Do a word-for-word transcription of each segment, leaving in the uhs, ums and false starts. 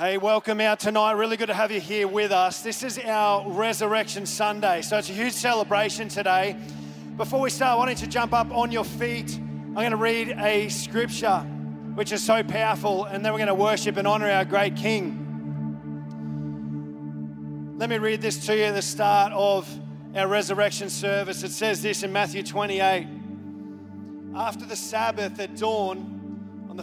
Hey, welcome out tonight. Really good to have you here with us. This is our Resurrection Sunday, so it's a huge celebration today. Before we start, I want you to jump up on your feet. I'm going to read a scripture, which is so powerful, and then we're going to worship and honor our great King. Let me read this to you at the start of our resurrection service. It says this in Matthew twenty-eight. After the Sabbath at dawn, on the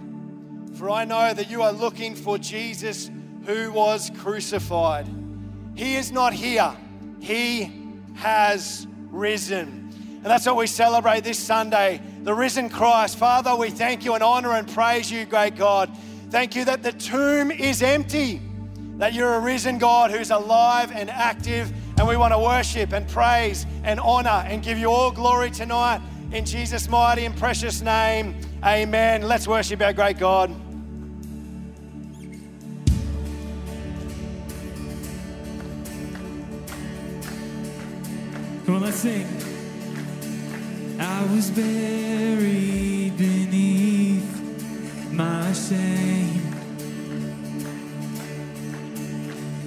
For I know that you are looking for Jesus who was crucified. He is not here. He has risen." And that's what we celebrate this Sunday, the risen Christ. Father, we thank you and honor and praise you, great God. Thank you that the tomb is empty, that you're a risen God who's alive and active. And we want to worship and praise and honor and give you all glory tonight. In Jesus' mighty and precious name, amen. Let's worship our great God. Come on, let's sing. I was buried beneath my shame.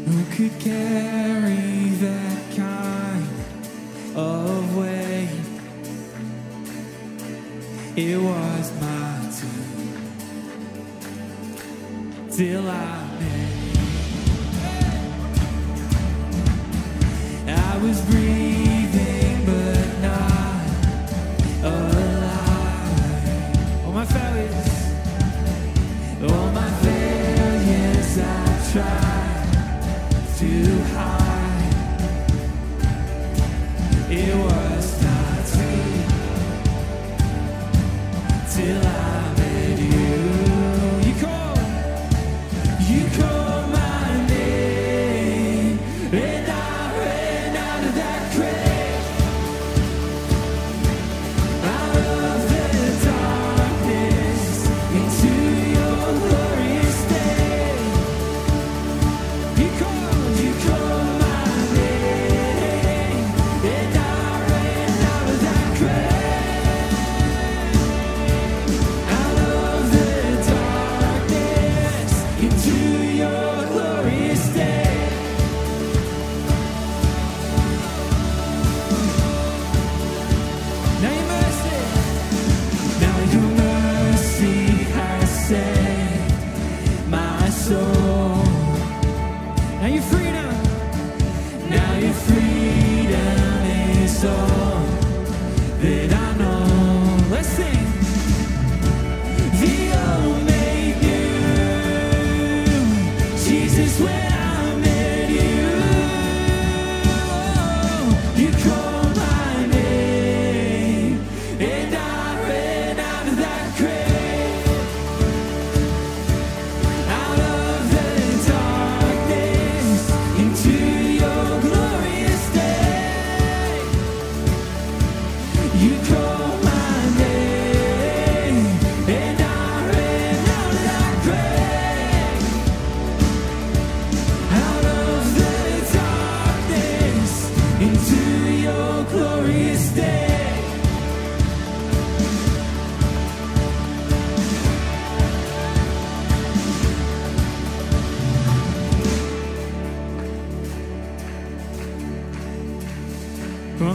Who could carry that kind of weight? It was my tomb till I met. I was breathing, but not alive. All my failures, all my failures, I tried to hide. It was my tomb till I met you. You call, you call my name, and I ran out of that grave, out of the darkness into your glorious day. You call, you call my name, and I ran out of that grave.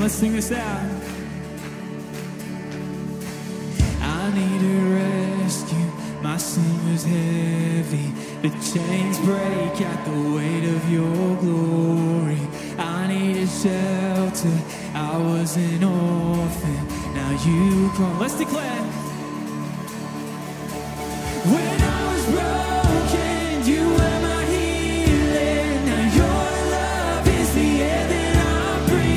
Sing this out. I need a rescue. My sin was heavy. The chains break at the weight of your glory. I needed shelter. I was an orphan. Now you come. Let's declare. When I was broken, you were my healing. Now your love is the air that I breathe.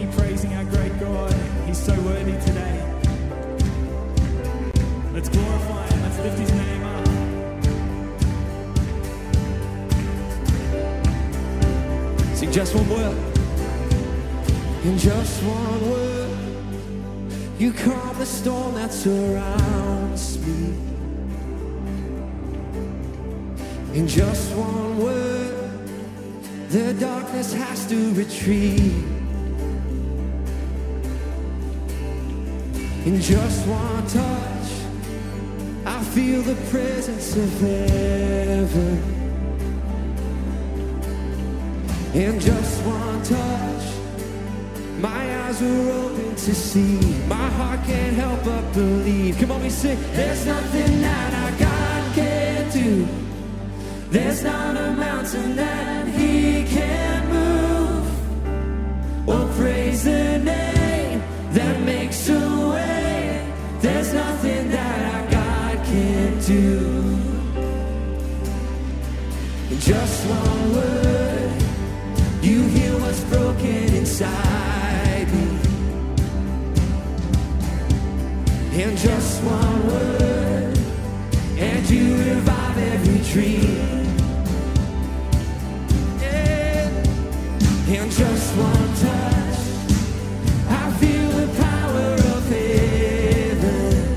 keep praising our great God. He's so worthy today. Let's glorify him. Let's lift his name up. Sing just one word. In just one word, you calm the storm that surrounds me. In just one word, the darkness has to retreat. In just one touch, I feel the presence of heaven. In just one touch, my eyes are open to see. My heart can't help but believe. Come on, we sing. There's nothing that our God can't do. There's not a mountain that he can't move. Oh, praise the name that makes a way. There's nothing that our God can't do. Just one word, you heal what's broken inside me. And just one word, and you revive every dream. And just one touch, I feel the power of heaven.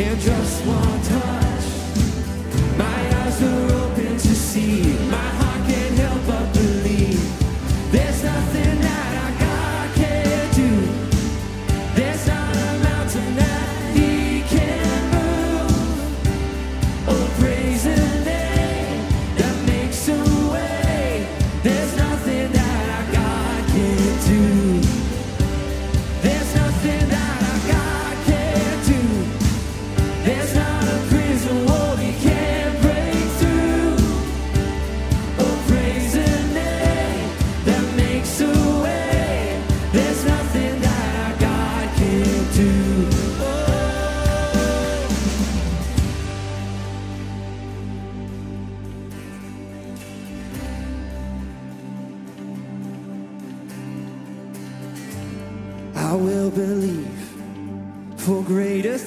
And just one touch, my eyes are open to see. My heart can't help but believe. There's nothing that I God can't do. There's not a mountain that he can't move. Oh, praise him.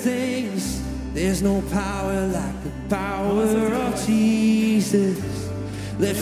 Things, there's no power like the power of Jesus. Let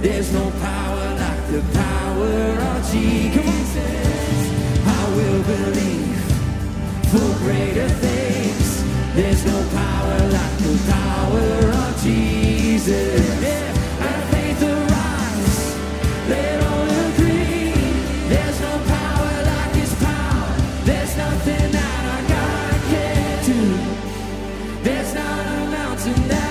There's no power like the power of Jesus. I will believe for greater things. There's no power like the power of Jesus. Yeah. Let faith arise. Let all agree. There's no power like his power. There's nothing that our God can do. There's not a mountain that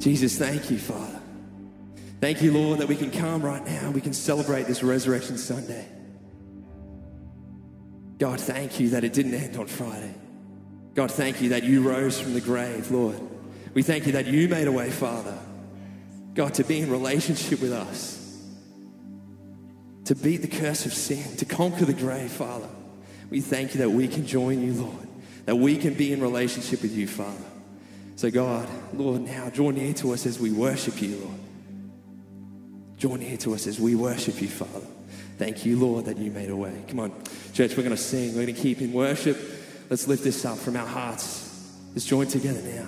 Jesus, thank you, Father. Thank you, Lord, that we can come right now. We can celebrate this Resurrection Sunday. God, thank you that it didn't end on Friday. God, thank you that you rose from the grave, Lord. We thank you that you made a way, Father. God, to be in relationship with us, to beat the curse of sin, to conquer the grave, Father. We thank you that we can join you, Lord, that we can be in relationship with you, Father. So God, Lord, now draw near to us as we worship you, Lord. Draw near to us as we worship you, Father. Thank you, Lord, that you made a way. Come on, church, we're going to sing. We're going to keep in worship. Let's lift this up from our hearts. Let's join together now.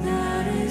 That is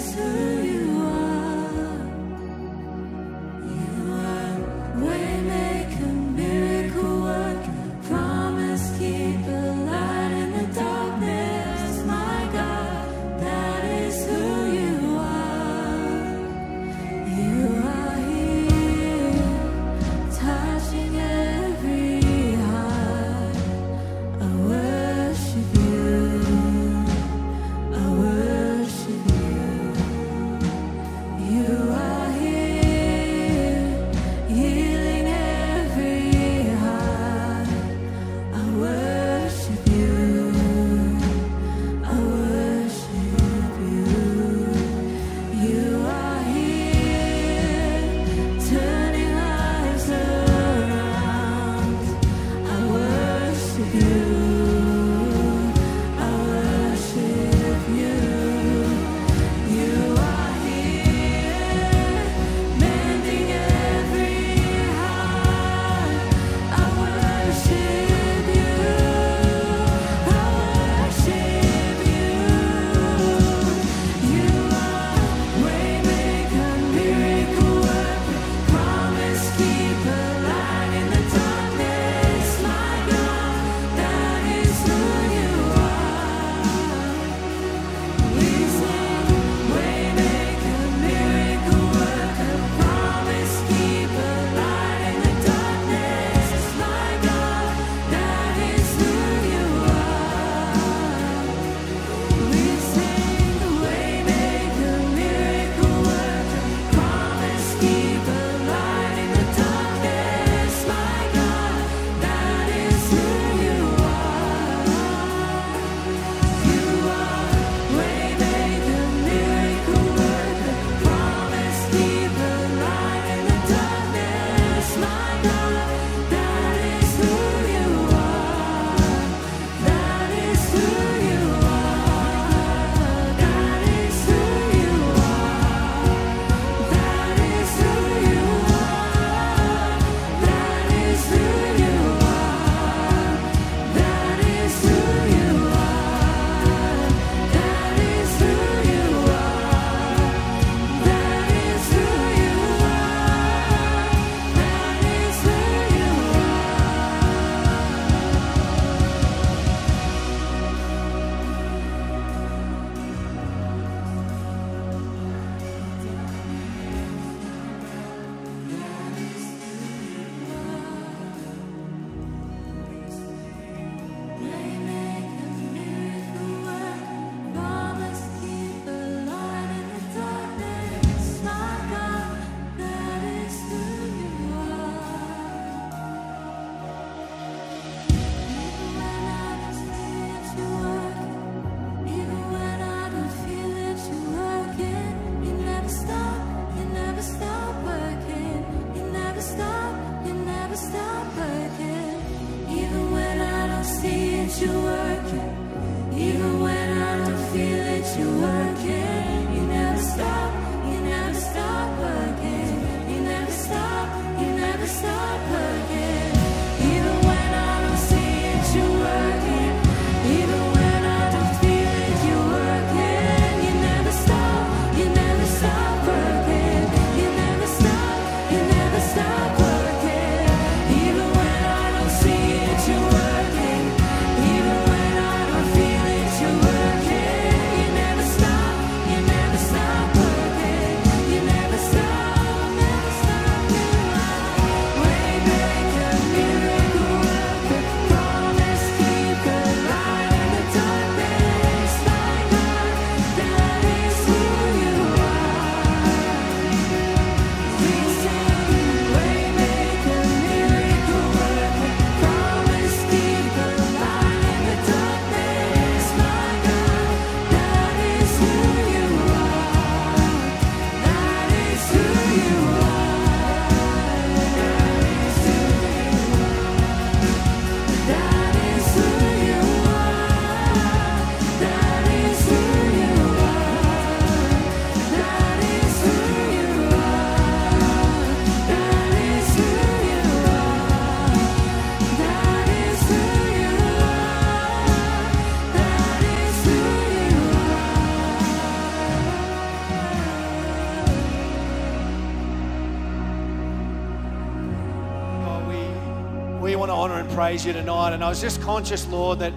praise you tonight. And I was just conscious, Lord, that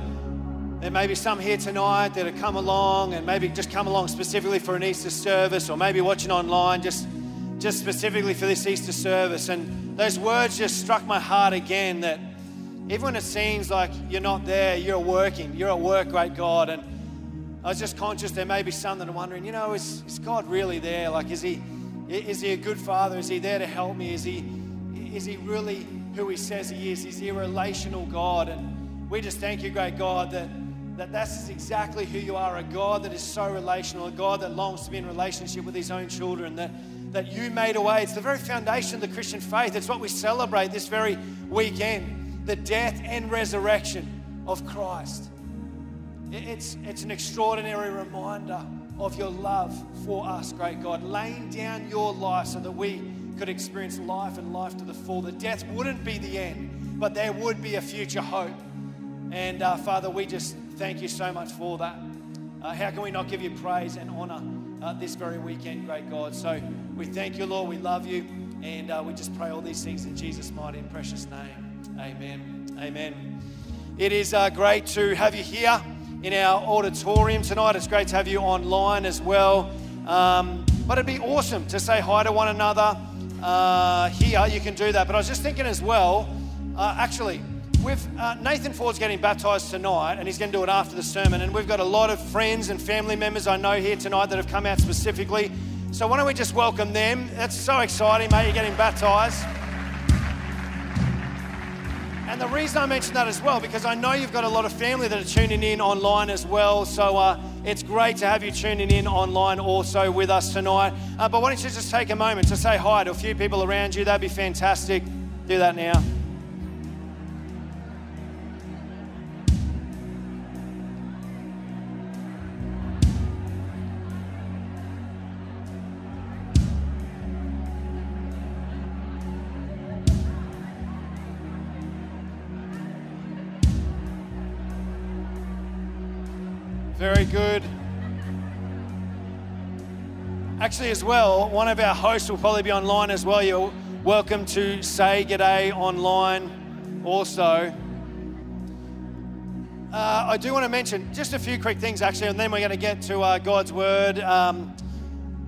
there may be some here tonight that have come along and maybe just come along specifically for an Easter service, or maybe watching online just, just specifically for this Easter service. And those words just struck my heart again, that even when it seems like you're not there, you're working, you're at work, great God. And I was just conscious there may be some that are wondering, you know, is, is God really there? Like, is he, is he a good father? Is he there to help me? Is he, is he really who he says he is? Is he a relational God? And we just thank you, great God, that that that's exactly who you are, a God that is so relational, a God that longs to be in relationship with his own children, that, that you made a way. It's the very foundation of the Christian faith. It's what we celebrate this very weekend, the death and resurrection of Christ. It's, it's an extraordinary reminder of your love for us, great God, laying down your life so that we could experience life and life to the full, that death wouldn't be the end, but there would be a future hope. And uh, Father, we just thank you so much for that. Uh, how can we not give you praise and honor uh, this very weekend, great God? So we thank you, Lord. We love you. And uh, we just pray all these things in Jesus' mighty and precious name. Amen. Amen. It is uh, great to have you here in our auditorium tonight. It's great to have you online as well. Um, but it'd be awesome to say hi to one another uh, here. You can do that. But I was just thinking as well, uh, actually, We've, uh, Nathan Ford's getting baptised tonight, and he's going to do it after the sermon. And we've got a lot of friends and family members I know here tonight that have come out specifically. So why don't we just welcome them? That's so exciting, mate, you're getting baptised. And the reason I mention that as well, because I know you've got a lot of family that are tuning in online as well. So uh, it's great to have you tuning in online also with us tonight. Uh, but why don't you just take a moment to say hi to a few people around you? That'd be fantastic. Do that now. Very good. Actually, as well, one of our hosts will probably be online as well. You're welcome to say g'day online also. Uh, I do want to mention just a few quick things, actually, and then we're going to get to uh, God's Word. Um,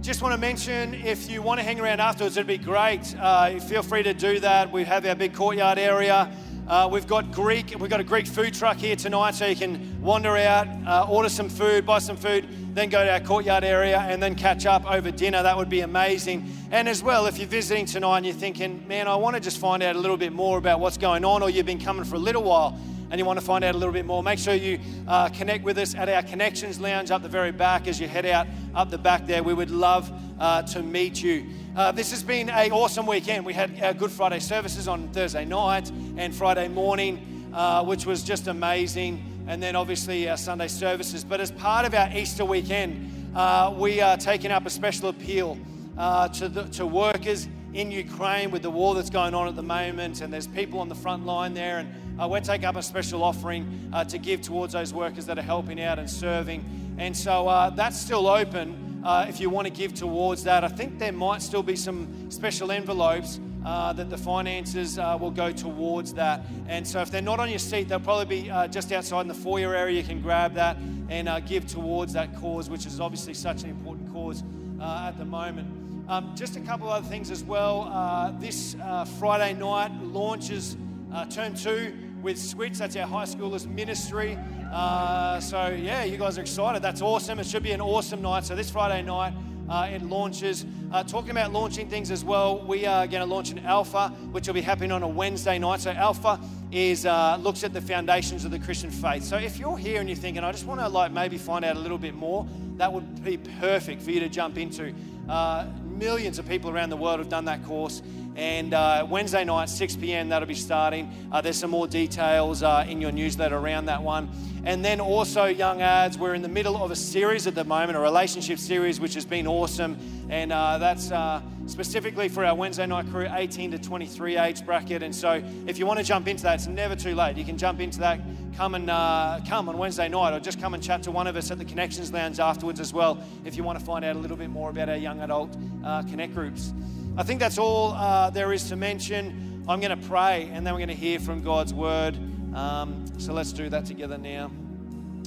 just want to mention, if you want to hang around afterwards, it'd be great. Uh, feel free to do that. We have our big courtyard area. Uh, we've got Greek, we've got a Greek food truck here tonight, so you can wander out, uh, order some food, buy some food, then go to our courtyard area and then catch up over dinner. That would be amazing. And as well, if you're visiting tonight and you're thinking, man, I want to just find out a little bit more about what's going on, or you've been coming for a little while and you want to find out a little bit more, make sure you uh, connect with us at our Connections Lounge up the very back as you head out up the back there. We would love uh, to meet you. Uh, this has been an awesome weekend. We had our Good Friday services on Thursday night and Friday morning, uh, which was just amazing. And then obviously our Sunday services. But as part of our Easter weekend, uh, we are taking up a special appeal uh, to, the, to workers in Ukraine with the war that's going on at the moment, and there's people on the front line there, and uh, we're taking up a special offering uh, to give towards those workers that are helping out and serving. And so uh, that's still open uh, if you want to give towards that. I think there might still be some special envelopes uh, that the finances uh, will go towards that. And so if they're not on your seat, they'll probably be uh, just outside in the foyer area. You can grab that and uh, give towards that cause, which is obviously such an important cause uh, at the moment. Um, just a couple other things as well. Uh, this uh, Friday night launches uh, term two with Switch. That's our high schoolers ministry. Uh, so yeah, you guys are excited. That's awesome. It should be an awesome night. So this Friday night uh, it launches. Uh, talking about launching things as well, we are going to launch an Alpha, which will be happening on a Wednesday night. So Alpha is uh, looks at the foundations of the Christian faith. So if you're here and you're thinking, I just want to like maybe find out a little bit more, that would be perfect for you to jump into. Uh, Millions of people around the world have done that course. And uh, Wednesday night, six p m, that'll be starting. Uh, there's some more details uh, in your newsletter around that one. And then also Young Ads. We're in the middle of a series at the moment, a relationship series, which has been awesome. And uh, that's uh, specifically for our Wednesday night crew, eighteen to twenty-three age bracket. And so if you want to jump into that, it's never too late. You can jump into that. Come and uh, come on Wednesday night, or just come and chat to one of us at the Connections Lounge afterwards as well if you want to find out a little bit more about our young adult uh, connect groups. I think that's all uh, there is to mention. I'm going to pray and then we're going to hear from God's word. Um, so let's do that together now.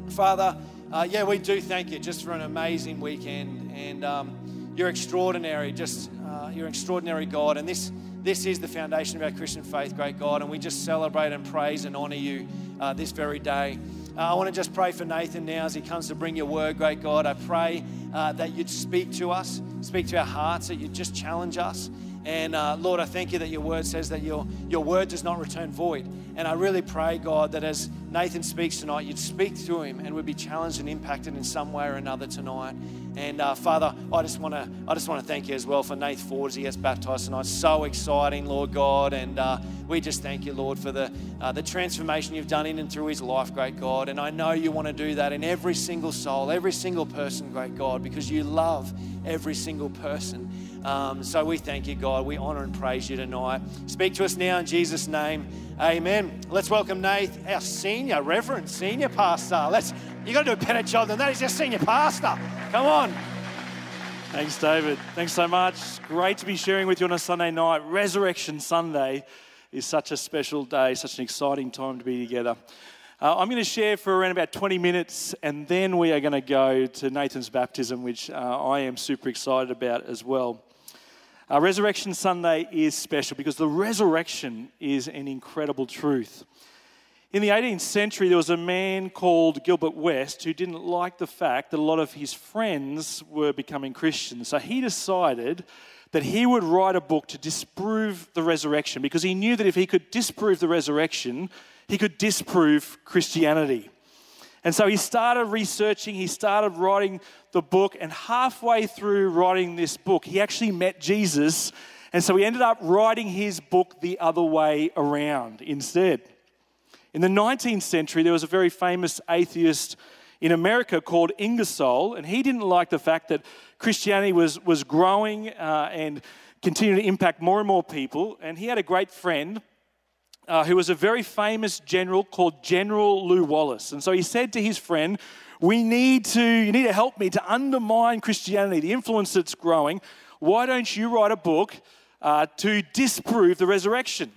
Father, uh, yeah, we do thank you just for an amazing weekend. And um, you're extraordinary, just uh, you're an extraordinary God. And this This is the foundation of our Christian faith, great God, and we just celebrate and praise and honor you uh, this very day. Uh, I want to just pray for Nathan now as he comes to bring your word, great God. I pray uh, that you'd speak to us, speak to our hearts, that you'd just challenge us. And uh, Lord, I thank you that your word says that your, your word does not return void. And I really pray, God, that as Nathan speaks tonight, you'd speak through him and we'd be challenged and impacted in some way or another tonight. And uh, Father, I just want to I just want to thank you as well for Nathan Ford as he gets baptized tonight. So exciting, Lord God. And uh, we just thank you, Lord, for the, uh, the transformation you've done in and through his life, great God. And I know you want to do that in every single soul, every single person, great God, because you love every single person. Um, so we thank you, God. We honor and praise you tonight. Speak to us now in Jesus' name. Amen. Let's welcome Nath, our senior reverend, senior pastor. Let's, you got to do a better job than that. He's our senior pastor. Come on. Thanks, David. Thanks so much. It's great to be sharing with you on a Sunday night. Resurrection Sunday is such a special day, such an exciting time to be together. Uh, I'm going to share for around about twenty minutes, and then we are going to go to Nathan's baptism, which uh, I am super excited about as well. Uh, Resurrection Sunday is special because the resurrection is an incredible truth. In the eighteenth century, there was a man called Gilbert West who didn't like the fact that a lot of his friends were becoming Christians. So he decided that he would write a book to disprove the resurrection, because he knew that if he could disprove the resurrection, he could disprove Christianity. And so he started researching, he started writing the book, and halfway through writing this book, he actually met Jesus, and so he ended up writing his book the other way around instead. In the nineteenth century, there was a very famous atheist in America called Ingersoll, and he didn't like the fact that Christianity was, was growing uh, and continued to impact more and more people, and he had a great friend, Uh, who was a very famous general called General Lew Wallace. And so he said to his friend, we need to, you need to help me to undermine Christianity, the influence that's growing. Why don't you write a book uh, to disprove the resurrection?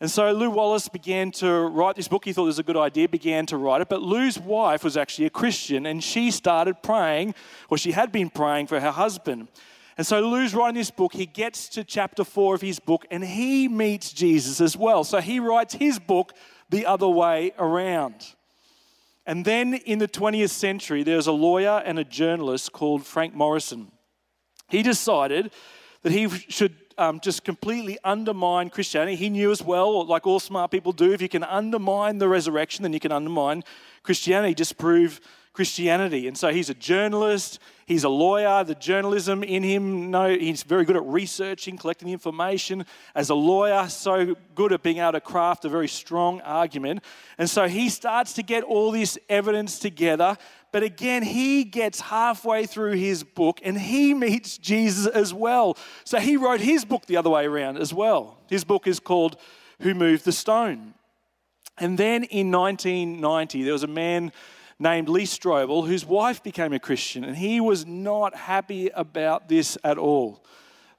And so Lew Wallace began to write this book. He thought it was a good idea, began to write it. But Lew's wife was actually a Christian, and she started praying, or she had been praying for her husband. And so Lew's writing this book, he gets to chapter four of his book and he meets Jesus as well. So he writes his book the other way around. And then in the twentieth century, there's a lawyer and a journalist called Frank Morrison. He decided that he should um, just completely undermine Christianity. He knew as well, like all smart people do, if you can undermine the resurrection, then you can undermine Christianity, disprove Christianity. And so he's a journalist, he's a lawyer, the journalism in him, no, he's very good at researching, collecting information. As a lawyer, so good at being able to craft a very strong argument. And so he starts to get all this evidence together. But again, he gets halfway through his book and he meets Jesus as well. So he wrote his book the other way around as well. His book is called Who Moved the Stone? And then in nineteen ninety, there was a man named Lee Strobel, whose wife became a Christian, and he was not happy about this at all.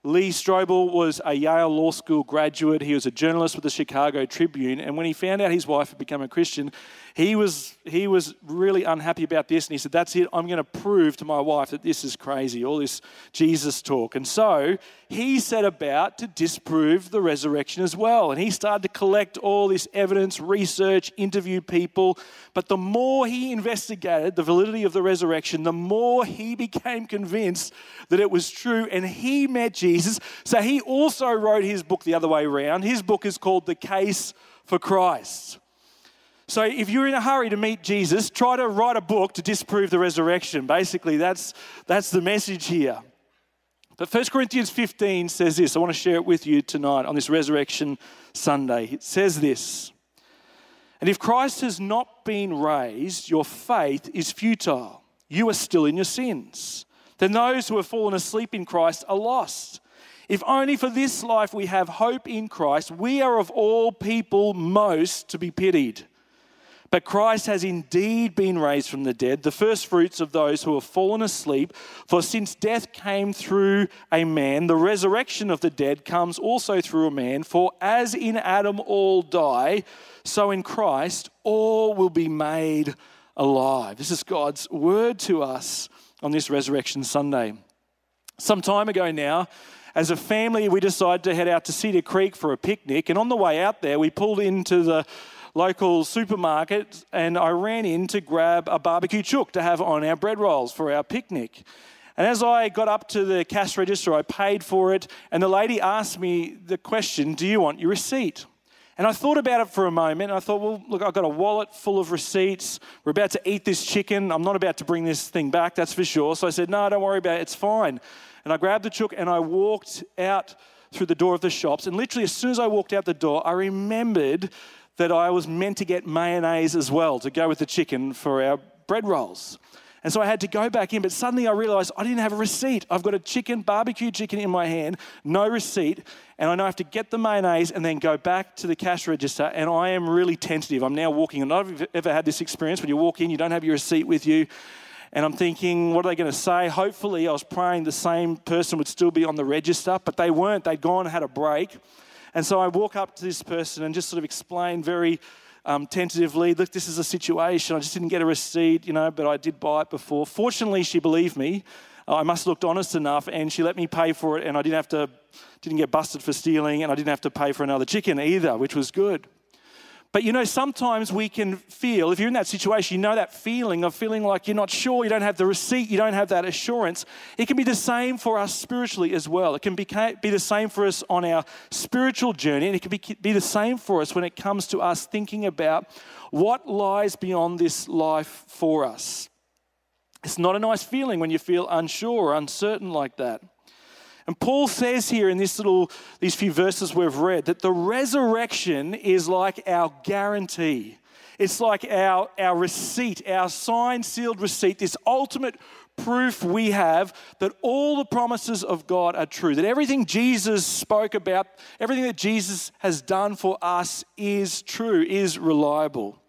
Lee Strobel was a Yale Law School graduate. He was a journalist with the Chicago Tribune, and when he found out his wife had become a Christian, he was he was really unhappy about this, and he said, that's it, I'm going to prove to my wife that this is crazy, all this Jesus talk. And so he set about to disprove the resurrection as well, and he started to collect all this evidence, research, interview people. But the more he investigated the validity of the resurrection, the more he became convinced that it was true, and he met Jesus. So he also wrote his book the other way around. His book is called The Case for Christ. So if you're in a hurry to meet Jesus, try to write a book to disprove the resurrection. Basically, that's, that's the message here. But First Corinthians fifteen says this. I want to share it with you tonight on this Resurrection Sunday. It says this, and if Christ has not been raised, your faith is futile. You are still in your sins. Then those who have fallen asleep in Christ are lost. If only for this life we have hope in Christ, we are of all people most to be pitied. But Christ has indeed been raised from the dead, the first fruits of those who have fallen asleep. For since death came through a man, the resurrection of the dead comes also through a man. For as in Adam all die, so in Christ all will be made alive. This is God's word to us on this Resurrection Sunday. Some time ago now, as a family, we decided to head out to Cedar Creek for a picnic. And on the way out there, we pulled into the local supermarket, and I ran in to grab a barbecue chook to have on our bread rolls for our picnic. And as I got up to the cash register, I paid for it, and the lady asked me the question, do you want your receipt? And I thought about it for a moment, and I thought, well, look, I've got a wallet full of receipts. We're about to eat this chicken. I'm not about to bring this thing back, that's for sure. So I said, no, don't worry about it, it's fine. And I grabbed the chook, and I walked out through the door of the shops, and literally as soon as I walked out the door, I remembered that I was meant to get mayonnaise as well to go with the chicken for our bread rolls. And so I had to go back in, but suddenly I realized I didn't have a receipt. I've got a chicken, barbecue chicken in my hand, no receipt, and I know I have to get the mayonnaise and then go back to the cash register, and I am really tentative. I'm now walking, and I've ever had this experience when you walk in, you don't have your receipt with you, and I'm thinking, what are they going to say? Hopefully, I was praying the same person would still be on the register, but they weren't. They'd gone and had a break. And so I walk up to this person and just sort of explain very um, tentatively, look, this is a situation. I just didn't get a receipt, you know, but I did buy it before. Fortunately, she believed me. I must have looked honest enough, and she let me pay for it, and I didn't have to, didn't get busted for stealing, and I didn't have to pay for another chicken either, which was good. But, you know, sometimes we can feel, if you're in that situation, you know that feeling of feeling like you're not sure, you don't have the receipt, you don't have that assurance. It can be the same for us spiritually as well. It can be be the same for us on our spiritual journey, and it can be, be the same for us when it comes to us thinking about what lies beyond this life for us. It's not a nice feeling when you feel unsure or uncertain like that. And Paul says here in this little, these few verses we've read, that the resurrection is like our guarantee. It's like our, our receipt, our signed, sealed receipt, this ultimate proof we have that all the promises of God are true, that everything Jesus spoke about, everything that Jesus has done for us is true, is reliable.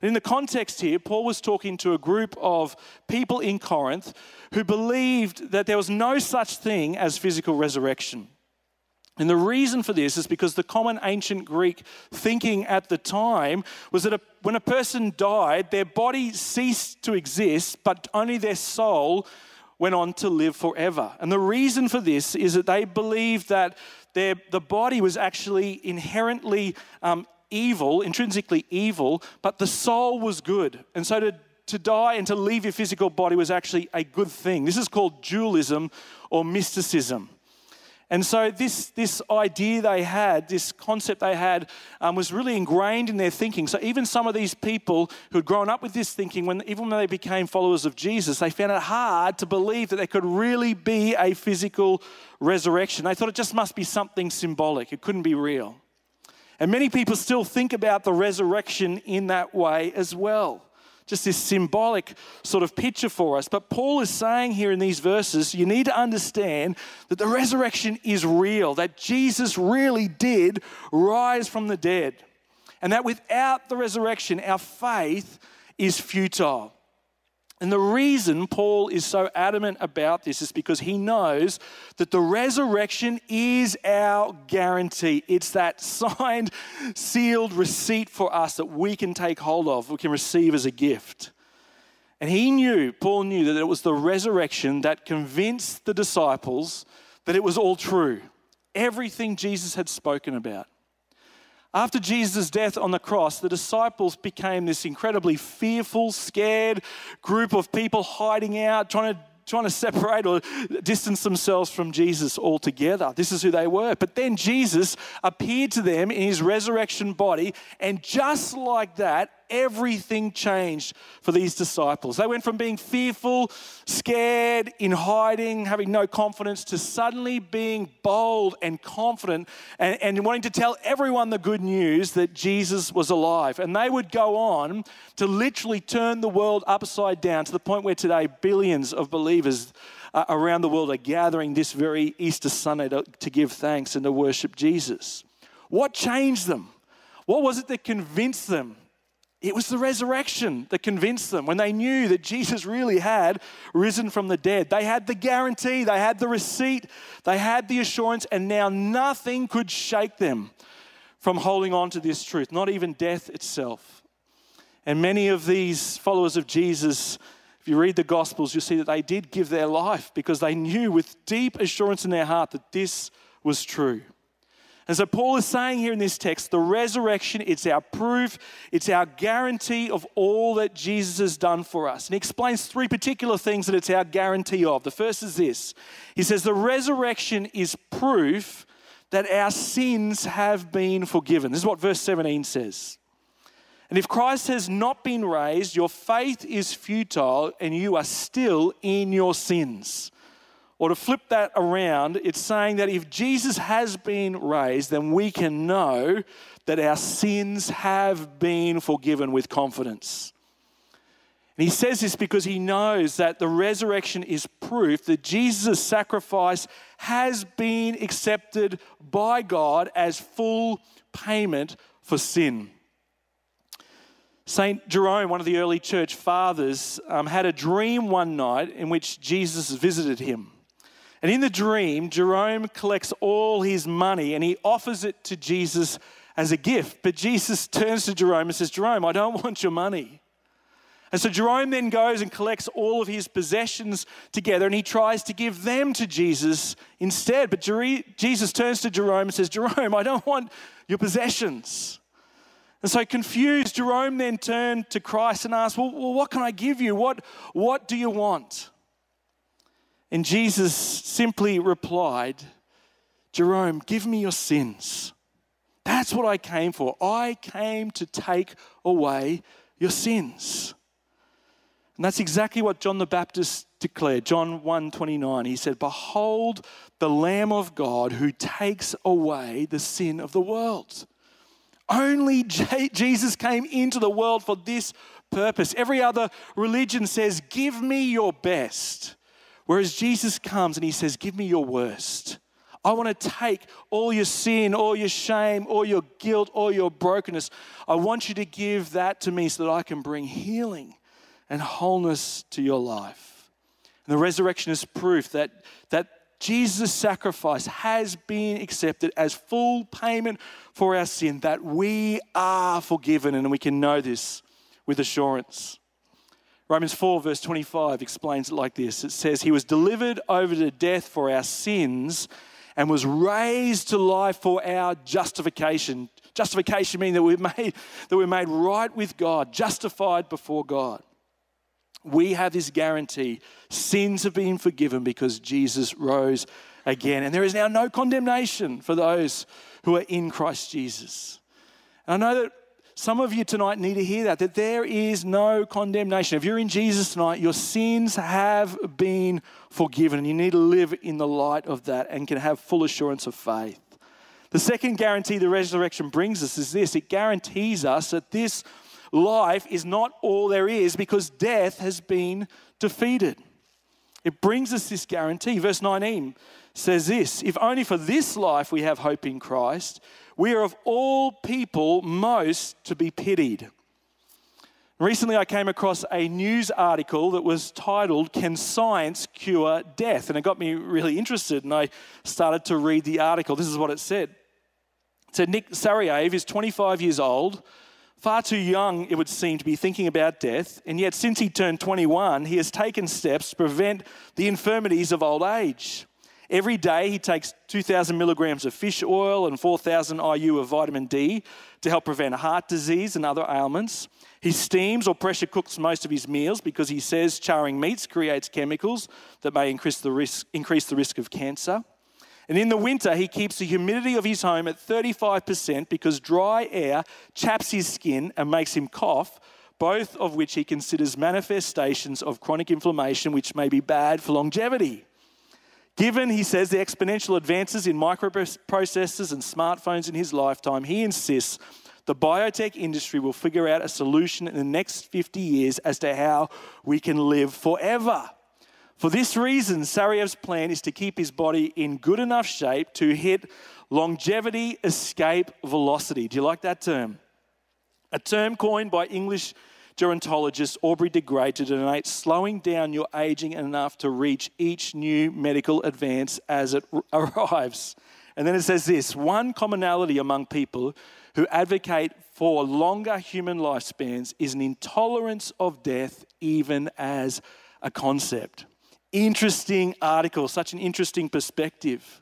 And in the context here, Paul was talking to a group of people in Corinth who believed that there was no such thing as physical resurrection. And the reason for this is because the common ancient Greek thinking at the time was that a, when a person died, their body ceased to exist, but only their soul went on to live forever. And the reason for this is that they believed that their, the body was actually inherently um, evil, intrinsically evil, but the soul was good. And so to, to die and to leave your physical body was actually a good thing. This is called dualism or mysticism. And so this, this idea they had, this concept they had, um, was really ingrained in their thinking. So even some of these people who had grown up with this thinking, when even when they became followers of Jesus, they found it hard to believe that there could really be a physical resurrection. They thought it just must be something symbolic. It couldn't be real. And many people still think about the resurrection in that way as well. Just this symbolic sort of picture for us. But Paul is saying here in these verses, you need to understand that the resurrection is real, that Jesus really did rise from the dead, and that without the resurrection, our faith is futile. And the reason Paul is so adamant about this is because he knows that the resurrection is our guarantee. It's that signed, sealed receipt for us that we can take hold of, we can receive as a gift. And he knew, Paul knew, that it was the resurrection that convinced the disciples that it was all true, everything Jesus had spoken about. After Jesus' death on the cross, the disciples became this incredibly fearful, scared group of people hiding out, trying to, trying to separate or distance themselves from Jesus altogether. This is who they were. But then Jesus appeared to them in his resurrection body, and just like that, everything changed for these disciples. They went from being fearful, scared, in hiding, having no confidence, to suddenly being bold and confident and, and wanting to tell everyone the good news that Jesus was alive. And they would go on to literally turn the world upside down to the point where today billions of believers uh, around the world are gathering this very Easter Sunday to, to give thanks and to worship Jesus. What changed them? What was it that convinced them? It was the resurrection that convinced them when they knew that Jesus really had risen from the dead. They had the guarantee, they had the receipt, they had the assurance, and now nothing could shake them from holding on to this truth, not even death itself. And many of these followers of Jesus, if you read the Gospels, you'll see that they did give their life because they knew with deep assurance in their heart that this was true. And so Paul is saying here in this text, the resurrection, it's our proof, it's our guarantee of all that Jesus has done for us. And he explains three particular things that it's our guarantee of. The first is this. He says the resurrection is proof that our sins have been forgiven. This is what verse seventeen says. And if Christ has not been raised, your faith is futile and you are still in your sins. Or to flip that around, it's saying that if Jesus has been raised, then we can know that our sins have been forgiven with confidence. And he says this because he knows that the resurrection is proof that Jesus' sacrifice has been accepted by God as full payment for sin. Saint Jerome, one of the early church fathers, um, had a dream one night in which Jesus visited him. And in the dream, Jerome collects all his money and he offers it to Jesus as a gift. But Jesus turns to Jerome and says, Jerome, I don't want your money. And so Jerome then goes and collects all of his possessions together and he tries to give them to Jesus instead. But Jesus turns to Jerome and says, Jerome, I don't want your possessions. And so confused, Jerome then turned to Christ and asked, well, well what can I give you? What, what do you want? And Jesus simply replied, Jerome, give me your sins. That's what I came for. I came to take away your sins. And that's exactly what John the Baptist declared. John one twenty-nine, he said, behold the Lamb of God who takes away the sin of the world. Only J- Jesus came into the world for this purpose. Every other religion says, give me your best. Whereas Jesus comes and he says, give me your worst. I want to take all your sin, all your shame, all your guilt, all your brokenness. I want you to give that to me so that I can bring healing and wholeness to your life. And the resurrection is proof that, that Jesus' sacrifice has been accepted as full payment for our sin, that we are forgiven, and we can know this with assurance. Romans four verse twenty-five explains it like this. It says, he was delivered over to death for our sins and was raised to life for our justification. Justification meaning that we're made, that we're made right with God, justified before God. We have this guarantee. Sins have been forgiven because Jesus rose again. And there is now no condemnation for those who are in Christ Jesus. And I know that some of you tonight need to hear that, that there is no condemnation. If you're in Jesus tonight, your sins have been forgiven. And you need to live in the light of that and can have full assurance of faith. The second guarantee the resurrection brings us is this. It guarantees us that this life is not all there is because death has been defeated. It brings us this guarantee. Verse nineteen says this, if only for this life we have hope in Christ, we are of all people most to be pitied. Recently, I came across a news article that was titled, Can Science Cure Death? And it got me really interested, and I started to read the article. This is what it said. It said, Nick Sarajev is twenty-five years old, far too young, it would seem, to be thinking about death, and yet since he turned twenty-one, he has taken steps to prevent the infirmities of old age. Every day, he takes two thousand milligrams of fish oil and four thousand I U of vitamin D to help prevent heart disease and other ailments. He steams or pressure cooks most of his meals because he says charring meats creates chemicals that may increase the risk, increase the risk of cancer. And in the winter, he keeps the humidity of his home at thirty-five percent because dry air chaps his skin and makes him cough, both of which he considers manifestations of chronic inflammation, which may be bad for longevity. Given, he says, the exponential advances in microprocessors and smartphones in his lifetime, he insists the biotech industry will figure out a solution in the next fifty years as to how we can live forever. For this reason, Sarajev's plan is to keep his body in good enough shape to hit longevity escape velocity. Do you like that term? a term coined by English gerontologist Aubrey de Grey to denote slowing down your aging enough to reach each new medical advance as it arrives. And then it says this, one commonality among people who advocate for longer human lifespans is an intolerance of death even as a concept. Interesting article, such an interesting perspective.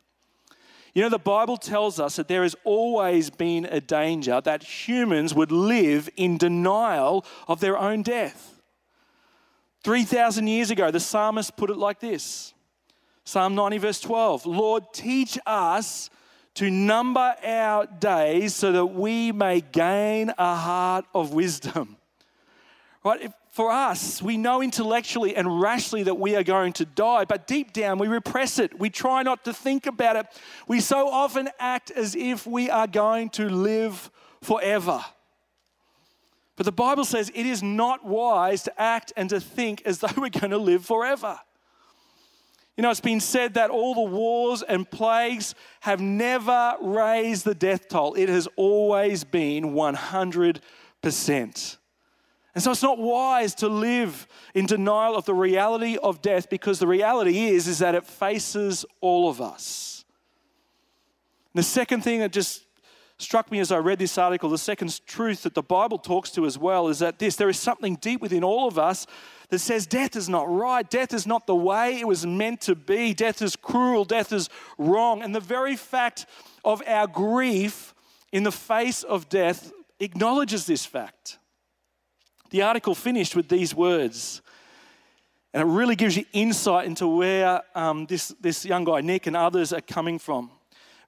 You know, the Bible tells us that there has always been a danger that humans would live in denial of their own death. three thousand years ago, the psalmist put it like this. Psalm ninety verse twelve, Lord, teach us to number our days so that we may gain a heart of wisdom. Right? If, for us, we know intellectually and rationally that we are going to die, but deep down we repress it. We try not to think about it. We so often act as if we are going to live forever. But the Bible says it is not wise to act and to think as though we're going to live forever. You know, it's been said that all the wars and plagues have never raised the death toll. It has always been one hundred percent. And so it's not wise to live in denial of the reality of death, because the reality is, is that it faces all of us. The second thing that just struck me as I read this article, the second truth that the Bible talks to as well, is that this, there is something deep within all of us that says death is not right, death is not the way it was meant to be, death is cruel, death is wrong. And the very fact of our grief in the face of death acknowledges this fact. The article finished with these words, and it really gives you insight into where um, this, this young guy, Nick, and others are coming from.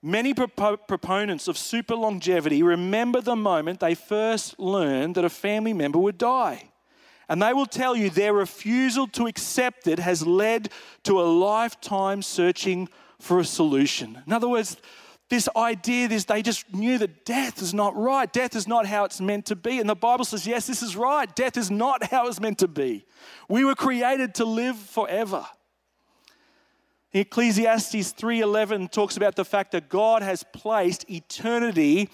Many propo- proponents of super longevity remember the moment they first learned that a family member would die. And they will tell you their refusal to accept it has led to a lifetime searching for a solution. In other words, this idea, this they just knew that death is not right. Death is not how it's meant to be. And the Bible says, yes, this is right. Death is not how it's meant to be. We were created to live forever. Ecclesiastes three eleven talks about the fact that God has placed eternity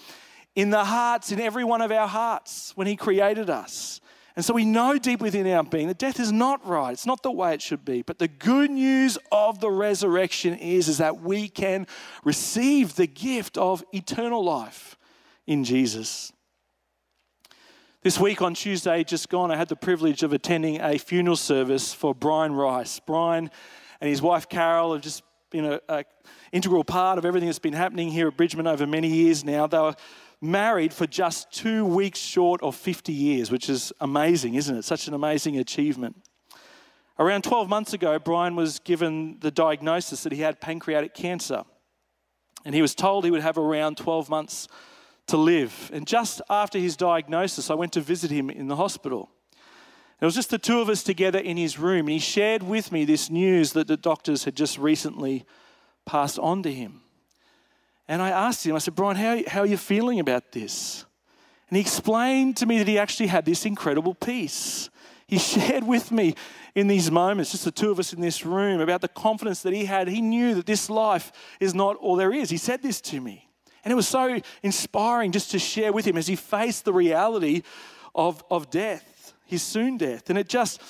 in the hearts, in every one of our hearts when he created us. And so we know deep within our being that death is not right. It's not the way it should be. But the good news of the resurrection is, is that we can receive the gift of eternal life in Jesus. This week on Tuesday, just gone, I had the privilege of attending a funeral service for Brian Rice. Brian and his wife Carol have just been an integral part of everything that's been happening here at Bridgeman over many years now. They were married for just two weeks short of fifty years, which is amazing, isn't it? Such an amazing achievement. Around twelve months ago, Brian was given the diagnosis that he had pancreatic cancer. And he was told he would have around twelve months to live. And just after his diagnosis, I went to visit him in the hospital. It was just the two of us together in his room. And he shared with me this news that the doctors had just recently passed on to him. And I asked him, I said, Brian, how, how are you feeling about this? And he explained to me that he actually had this incredible peace. He shared with me in these moments, just the two of us in this room, about the confidence that he had. He knew that this life is not all there is. He said this to me. And it was so inspiring just to share with him as he faced the reality of, of death, his soon death. And it just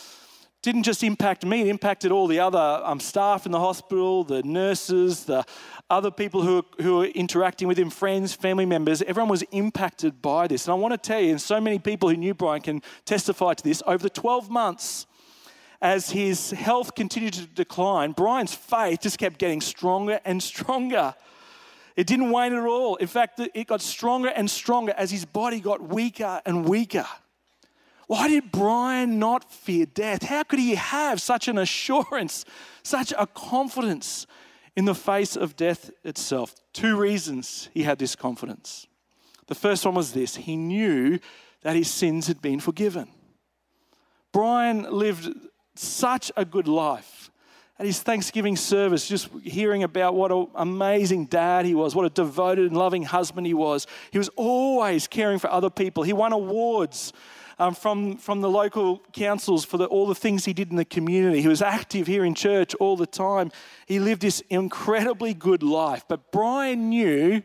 didn't just impact me, it impacted all the other um, staff in the hospital, the nurses, the other people who, who were interacting with him, friends, family members. Everyone was impacted by this. And I want to tell you, and so many people who knew Brian can testify to this, over the twelve months, as his health continued to decline, Brian's faith just kept getting stronger and stronger. It didn't wane at all. In fact, it got stronger and stronger as his body got weaker and weaker. Why did Brian not fear death? How could he have such an assurance, such a confidence in the face of death itself? Two reasons he had this confidence. The first one was this. He knew that his sins had been forgiven. Brian lived such a good life. At his Thanksgiving service, just hearing about what an amazing dad he was, what a devoted and loving husband he was. He was always caring for other people. He won awards Um, from, from the local councils for the, all the things he did in the community. He was active here in church all the time. He lived this incredibly good life. But Brian knew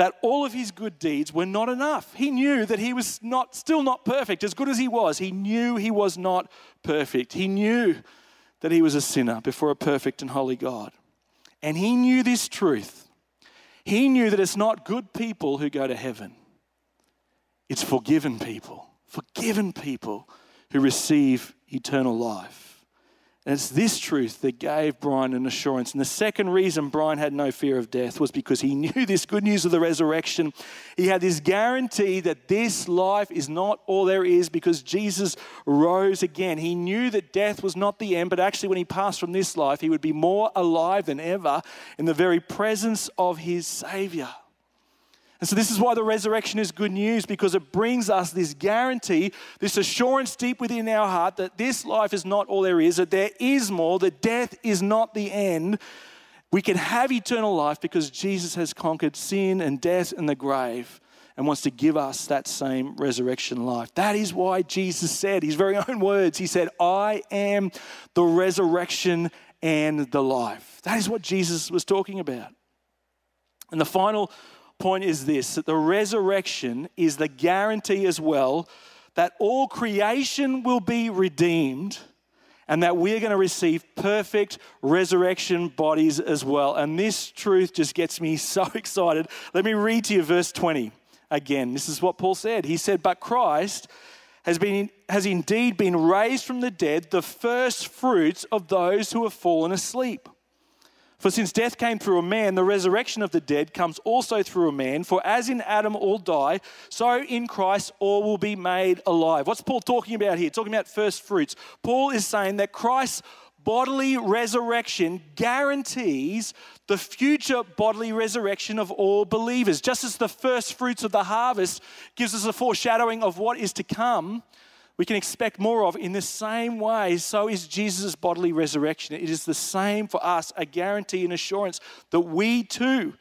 that all of his good deeds were not enough. He knew that he was not, still not perfect. As good as he was, he knew he was not perfect. He knew that he was a sinner before a perfect and holy God. And he knew this truth. He knew that it's not good people who go to heaven. It's forgiven people, forgiven people who receive eternal life. And it's this truth that gave Brian an assurance. And the second reason Brian had no fear of death was because he knew this good news of the resurrection. He had this guarantee that this life is not all there is because Jesus rose again. He knew that death was not the end, but actually when he passed from this life, he would be more alive than ever in the very presence of his Savior. And so this is why the resurrection is good news, because it brings us this guarantee, this assurance deep within our heart that this life is not all there is, that there is more, that death is not the end. We can have eternal life because Jesus has conquered sin and death and the grave and wants to give us that same resurrection life. That is why Jesus said, his very own words, he said, "I am the resurrection and the life." That is what Jesus was talking about. And the final point is this, that the resurrection is the guarantee as well that all creation will be redeemed and that we're going to receive perfect resurrection bodies as well. And this truth just gets me so excited. Let me read to you verse twenty again. This is what Paul said. He said, "But Christ has been has indeed been raised from the dead, the first fruits of those who have fallen asleep. For since death came through a man, the resurrection of the dead comes also through a man. For as in Adam all die, so in Christ all will be made alive." What's Paul talking about here? Talking about first fruits. Paul is saying that Christ's bodily resurrection guarantees the future bodily resurrection of all believers. Just as the first fruits of the harvest gives us a foreshadowing of what is to come, we can expect more of. In the same way, so is Jesus' bodily resurrection. It is the same for us, a guarantee and assurance that we too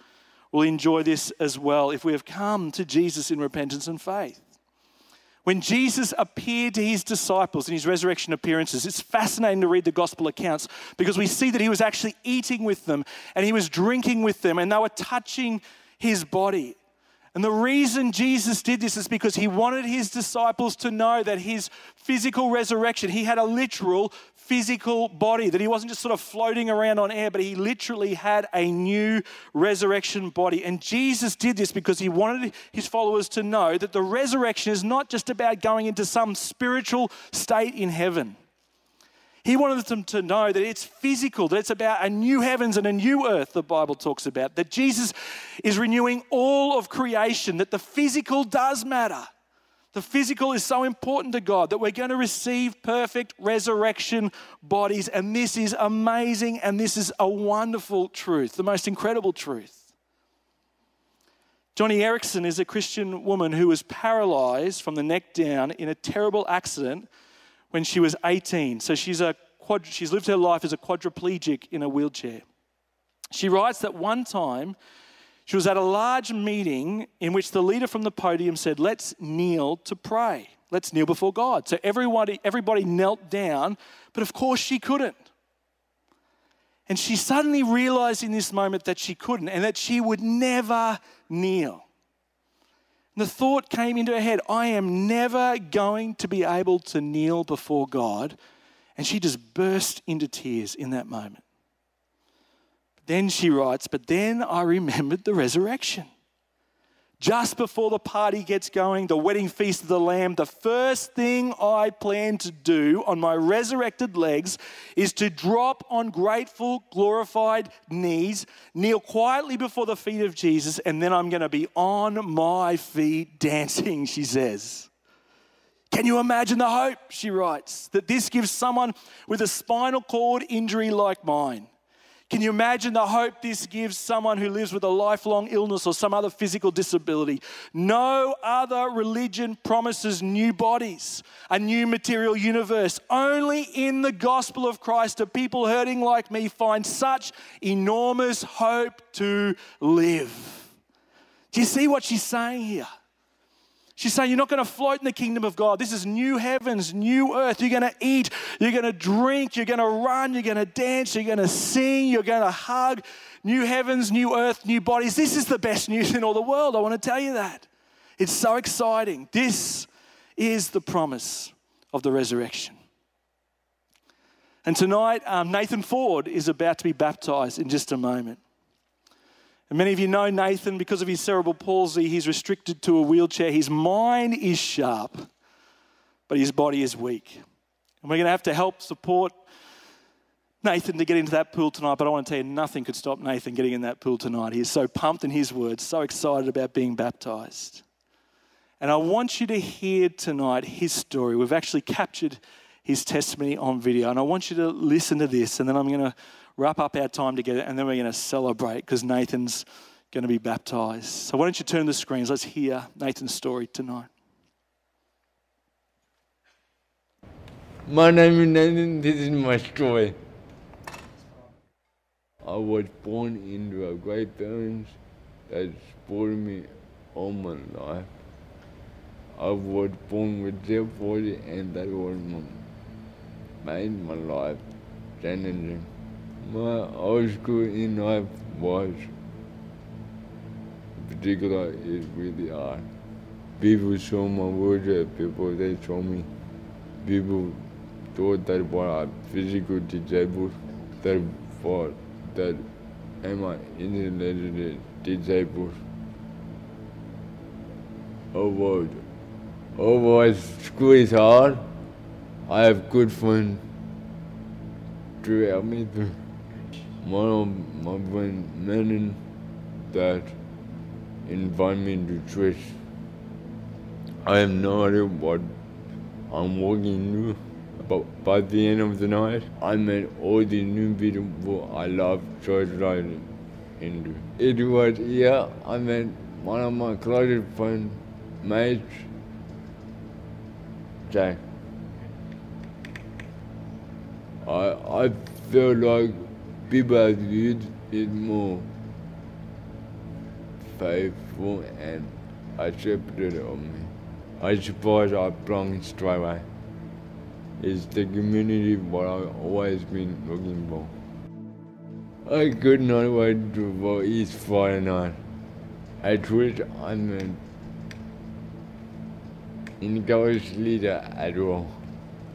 will enjoy this as well if we have come to Jesus in repentance and faith. When Jesus appeared to his disciples in his resurrection appearances, it's fascinating to read the gospel accounts because we see that he was actually eating with them and he was drinking with them and they were touching his body. And the reason Jesus did this is because he wanted his disciples to know that his physical resurrection, he had a literal physical body, that he wasn't just sort of floating around on air, but he literally had a new resurrection body. And Jesus did this because he wanted his followers to know that the resurrection is not just about going into some spiritual state in heaven. He wanted them to know that it's physical, that it's about a new heavens and a new earth, the Bible talks about, that Jesus is renewing all of creation, that the physical does matter. The physical is so important to God that we're going to receive perfect resurrection bodies, and this is amazing, and this is a wonderful truth, the most incredible truth. Johnny Erickson is a Christian woman who was paralyzed from the neck down in a terrible accident when she was eighteen. So she's a quad, she's lived her life as a quadriplegic in a wheelchair. She writes that one time she was at a large meeting in which the leader from the podium said, "Let's kneel to pray. Let's kneel before God." So everybody, everybody knelt down, but of course she couldn't. And she suddenly realized in this moment that she couldn't and that she would never kneel. The thought came into her head, "I am never going to be able to kneel before God." And she just burst into tears in that moment. Then she writes, "But then I remembered the resurrection. Just before the party gets going, the wedding feast of the Lamb, the first thing I plan to do on my resurrected legs is to drop on grateful, glorified knees, kneel quietly before the feet of Jesus, and then I'm going to be on my feet dancing," she says. Can you imagine the hope, she writes, that this gives someone with a spinal cord injury like mine? Can you imagine the hope this gives someone who lives with a lifelong illness or some other physical disability? No other religion promises new bodies, a new material universe. Only in the gospel of Christ do people hurting like me find such enormous hope to live. Do you see what she's saying here? She's saying, you're not going to float in the kingdom of God. This is new heavens, new earth. You're going to eat, you're going to drink, you're going to run, you're going to dance, you're going to sing, you're going to hug. New heavens, new earth, new bodies. This is the best news in all the world. I want to tell you that. It's so exciting. This is the promise of the resurrection. And tonight, um, Nathan Ford is about to be baptized in just a moment. And many of you know Nathan, because of his cerebral palsy, he's restricted to a wheelchair. His mind is sharp, but his body is weak. And we're going to have to help support Nathan to get into that pool tonight, but I want to tell you, nothing could stop Nathan getting in that pool tonight. He is so pumped in his words, so excited about being baptized. And I want you to hear tonight his story. We've actually captured his testimony on video, and I want you to listen to this, and then I'm going to wrap up our time together, and then we're going to celebrate because Nathan's going to be baptized. So why don't you turn the screens? Let's hear Nathan's story tonight. My name is Nathan. This is my story. I was born into a great family that supported me all my life. I was born with their body, and that was my, made my life challenging. My obstacle in life was, in particular, is really hard. People saw my wheelchair, people, they saw me. People thought that what I'm physically disabled, that thought that am I intellectually disabled. Although, although school is hard, I have good friends to help me through. One of my friend Menon that invited me to church. I have no idea what I'm walking through, but by the end of the night, I met all the new people I love socializing into. It was here I met one of my closest friends, mates, Jack. I I feel like people have used it more faithful and accepted of me. I suppose I belong straight away. It's the community what I've always been looking for. I could not wait to vote each Friday night, at which I met Ingersoll's leader at all.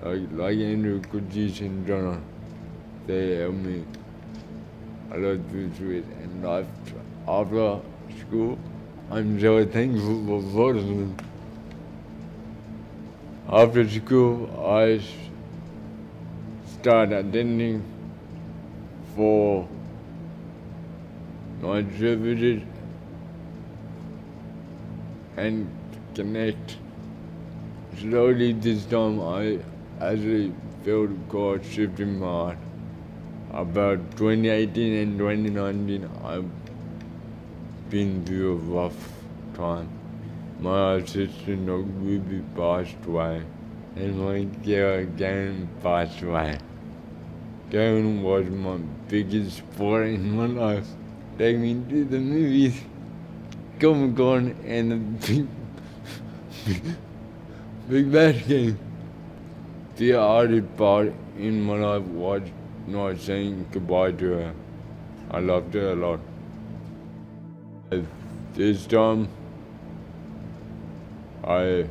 Like, like Andrew, Kudis and Jonah, they helped me a lot through it and life after school. I'm so thankful for both of them. After school, I started attending for my services and connect. Slowly this time, I actually felt God shifting my heart. About twenty eighteen and twenty nineteen, I've been through a rough time. My assistant Ruby passed away, and my girl Gavin passed away. Gavin was my biggest support in my life. Take me to the movies, Comic-Con, and the big, big, big bad game. The hardest part in my life was not saying goodbye to her. I loved her a lot. At this time, I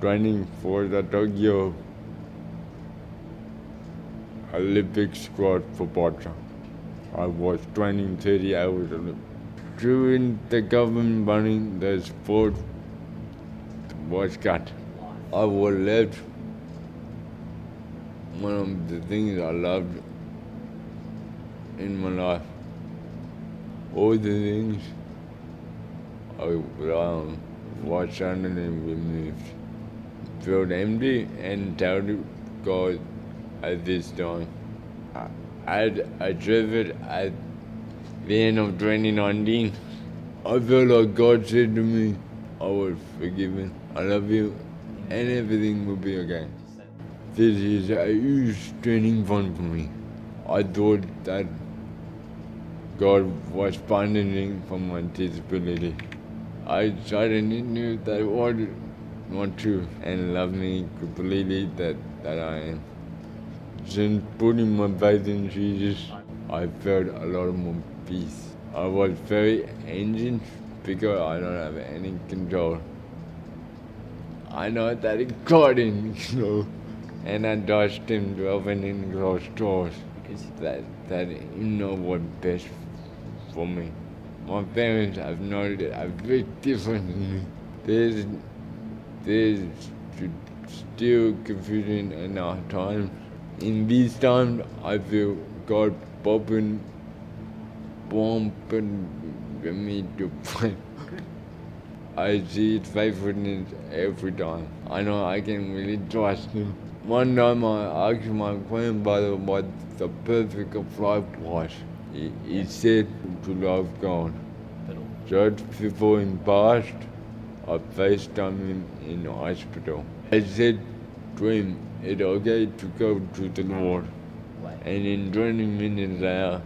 training for the Tokyo Olympic squad for boxing. I was training thirty hours a week. During the government running, the sport was cut. I was left one of the things I loved in my life. All the things I rely on was suddenly removed. Felt empty and doubted God at this time. I'd achieved at the end of twenty nineteen. I felt like God said to me, I was forgiven. I love you. And everything will be okay. This is a huge turning point for me. I thought that God was punishing for my disability. I tried and he knew that I wanted want to and love me completely that, that I am. Since putting my faith in Jesus, I felt a lot more peace. I was very anxious because I don't have any control. I know that God is in control. And I dodged him opening closed doors. It's that, that you know what's best for me. My parents have noted a big difference in me. There's, there's still confusion in our times. In these times, I feel God bumping, bumping me to fight. I see his faithfulness every time. I know I can really trust him. One time I asked my grandfather what the perfect life was. He, he said to love God. Just before he passed, I FaceTimed him in the hospital. I said to him, it's okay to go to the Lord. And in twenty minutes later,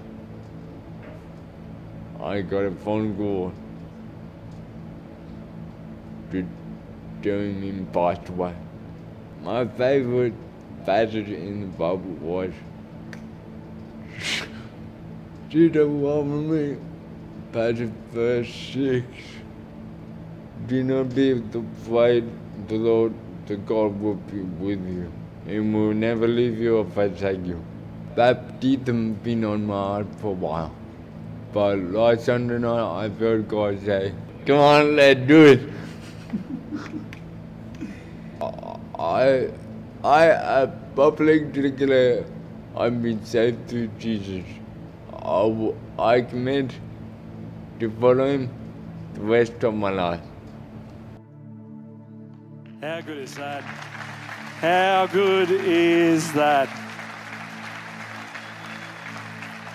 I got a phone call to tell him he passed away. My favorite passage in the Bible was, see the Romans, passage verse six. Do not be afraid, the Lord, the God will be with you. He will never leave you or forsake you. That didn't been on my heart for a while. But last Sunday night, I heard God say, come on, let's do it. I, I, a public declare, I've been saved through Jesus. I, I commit to follow him the rest of my life. How good is that? How good is that?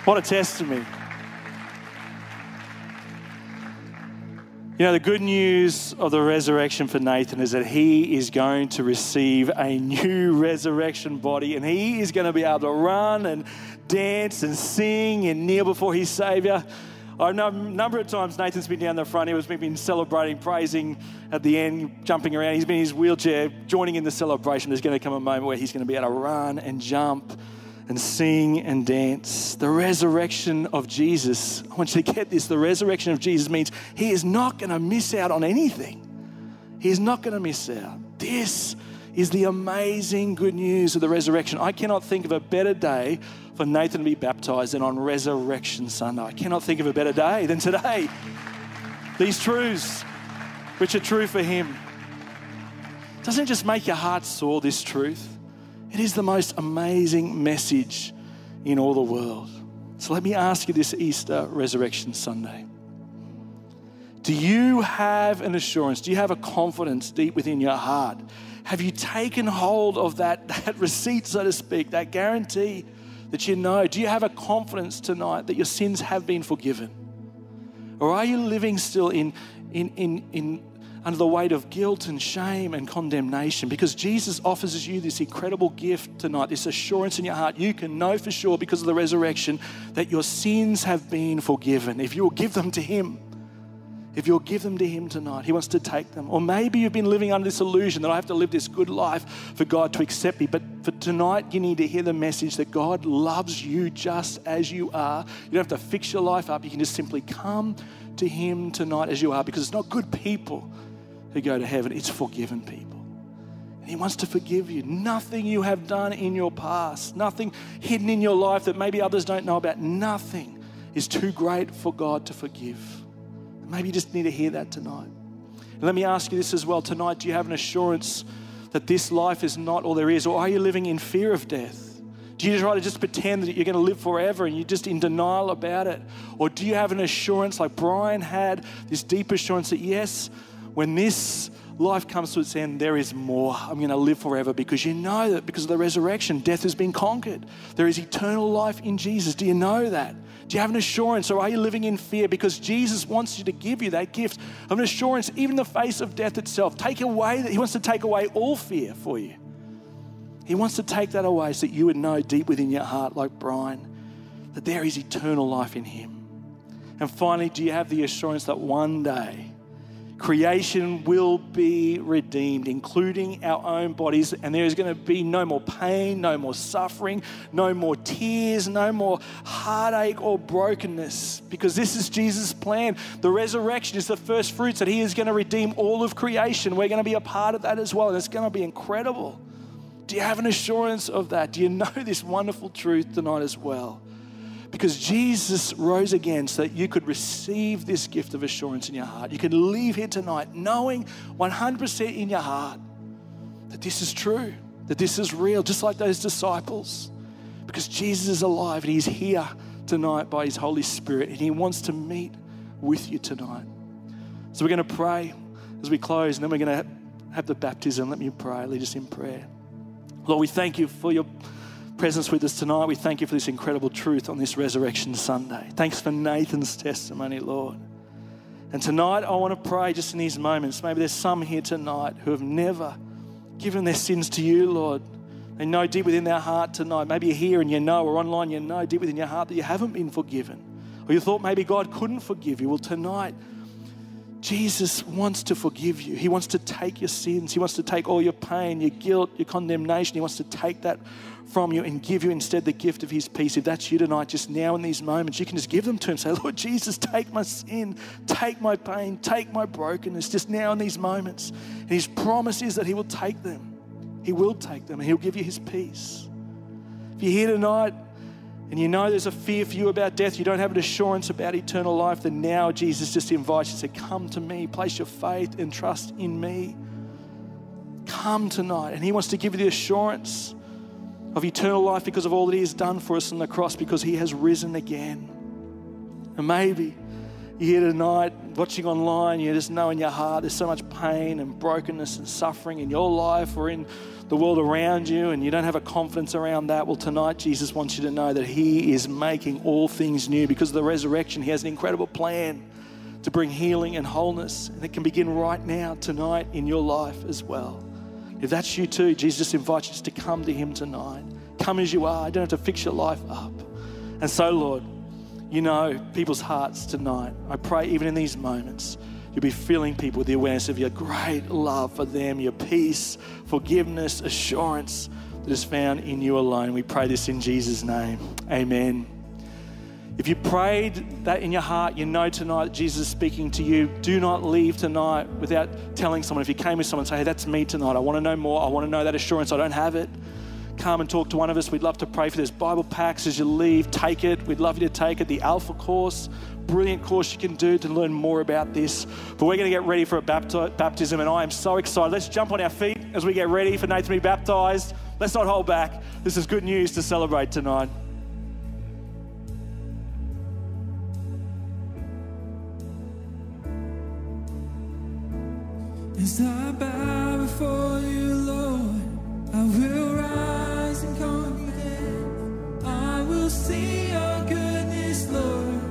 What a testimony. You know, the good news of the resurrection for Nathan is that he is going to receive a new resurrection body, and he is going to be able to run and dance and sing and kneel before his Savior. I know a number of times Nathan's been down the front. He was been celebrating, praising at the end, jumping around. He's been in his wheelchair, joining in the celebration. There's going to come a moment where he's going to be able to run and jump and sing and dance. The resurrection of Jesus. I want you to get this. The resurrection of Jesus means he is not going to miss out on anything. He is not going to miss out. This is the amazing good news of the resurrection. I cannot think of a better day for Nathan to be baptized than on Resurrection Sunday. I cannot think of a better day than today. These truths, which are true for him. Doesn't it just make your heart sore, this truth? It is the most amazing message in all the world. So let me ask you this Easter Resurrection Sunday. Do you have an assurance? Do you have a confidence deep within your heart? Have you taken hold of that, that receipt, so to speak, that guarantee that you know? Do you have a confidence tonight that your sins have been forgiven? Or are you living still in, in, in, in under the weight of guilt and shame and condemnation? Because Jesus offers you this incredible gift tonight, this assurance in your heart. You can know for sure because of the resurrection that your sins have been forgiven. If you'll give them to him, if you'll give them to him tonight, he wants to take them. Or maybe you've been living under this illusion that I have to live this good life for God to accept me. But for tonight, you need to hear the message that God loves you just as you are. You don't have to fix your life up. You can just simply come to him tonight as you are, because it's not good people who go to heaven, it's forgiven people. And he wants to forgive you. Nothing you have done in your past, nothing hidden in your life that maybe others don't know about, nothing is too great for God to forgive. Maybe you just need to hear that tonight. And let me ask you this as well tonight. Do you have an assurance that this life is not all there is? Or are you living in fear of death? Do you try to just pretend that you're going to live forever and you're just in denial about it? Or do you have an assurance like Brian had, this deep assurance that yes, when this life comes to its end, there is more. I'm going to live forever because you know that because of the resurrection, death has been conquered. There is eternal life in Jesus. Do you know that? Do you have an assurance, or are you living in fear? Because Jesus wants you to give you that gift of an assurance, even in the face of death itself. Take away that. He wants to take away all fear for you. He wants to take that away so that you would know deep within your heart, like Brian, that there is eternal life in him. And finally, do you have the assurance that one day Creation will be redeemed, including our own bodies, and there is going to be no more pain, no more suffering, no more tears, no more heartache or brokenness, because this is Jesus' plan. The resurrection is the first fruits that he is going to redeem all of creation. We're going to be a part of that as well, and it's going to be incredible. Do you have an assurance of that? Do you know this wonderful truth tonight as well? Because Jesus rose again so that you could receive this gift of assurance in your heart. You can leave here tonight knowing one hundred percent in your heart that this is true, that this is real, just like those disciples. Because Jesus is alive and he's here tonight by his Holy Spirit, and he wants to meet with you tonight. So we're going to pray as we close, and then we're going to have the baptism. Let me pray, lead us in prayer. Lord, we thank you for your presence with us tonight. We thank you for this incredible truth on this Resurrection Sunday. Thanks for Nathan's testimony, Lord. And tonight I want to pray just in these moments. Maybe there's some here tonight who have never given their sins to you, Lord. They know deep within their heart tonight. Maybe you're here and you know, or online, you know deep within your heart that you haven't been forgiven. Or you thought maybe God couldn't forgive you. Well, tonight, Jesus wants to forgive you. He wants to take your sins. He wants to take all your pain, your guilt, your condemnation. He wants to take that from you and give you instead the gift of his peace. If that's you tonight, just now in these moments, you can just give them to him. Say, Lord Jesus, take my sin, take my pain, take my brokenness, just now in these moments. And his promise is that he will take them. He will take them and he'll give you his peace. If you're here tonight, and you know there's a fear for you about death, you don't have an assurance about eternal life, then now Jesus just invites you to say, come to me, place your faith and trust in me. Come tonight. And he wants to give you the assurance of eternal life because of all that he has done for us on the cross, because he has risen again. And maybe you're here tonight, watching online, you just know in your heart there's so much pain and brokenness and suffering in your life or in the world around you, and you don't have a confidence around that. Well, tonight Jesus wants you to know that he is making all things new. Because of the resurrection, he has an incredible plan to bring healing and wholeness, and it can begin right now, tonight, in your life as well. If that's you too, Jesus invites you to come to him tonight. Come as you are. You don't have to fix your life up. And so, Lord, you know people's hearts tonight. I pray even in these moments, you'll be filling people with the awareness of your great love for them, your peace, forgiveness, assurance that is found in you alone. We pray this in Jesus' name. Amen. If you prayed that in your heart, you know tonight that Jesus is speaking to you. Do not leave tonight without telling someone. If you came with someone, say, hey, that's me tonight. I want to know more. I want to know that assurance. I don't have it. Come and talk to one of us. We'd love to pray for this. Bible packs as you leave, take it. We'd love you to take it. The Alpha course, brilliant course you can do to learn more about this. But we're going to get ready for a baptism, and I am so excited. Let's jump on our feet as we get ready for Nathan to be baptized. Let's not hold back. This is good news to celebrate tonight. As I bow before you, Lord, I will rise in confidence. I will see your goodness, Lord,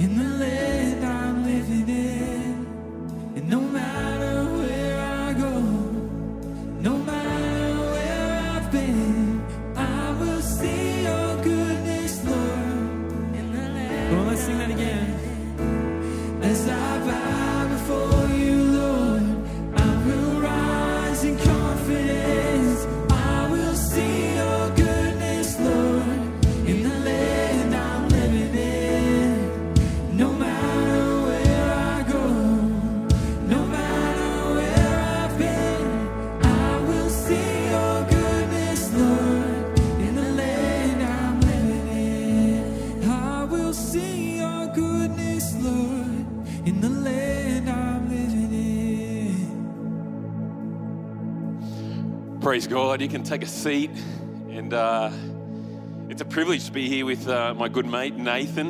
in the land I'm living in. And no matter where I go, no matter where I've been, I will see your goodness, Lord, in the land. Well, let's sing that again. As I bow before you, Lord, praise God. You can take a seat, and uh, it's a privilege to be here with uh, my good mate Nathan,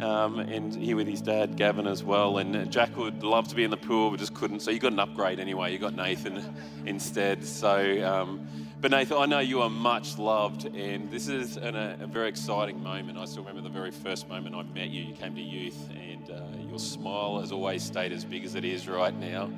um, and here with his dad Gavin as well. And uh, Jack would love to be in the pool, but just couldn't. So you got an upgrade anyway. You got Nathan instead. So, um, but Nathan, I know you are much loved, and this is an, a, a very exciting moment. I still remember the very first moment I met you. You came to youth, and uh, your smile has always stayed as big as it is right now.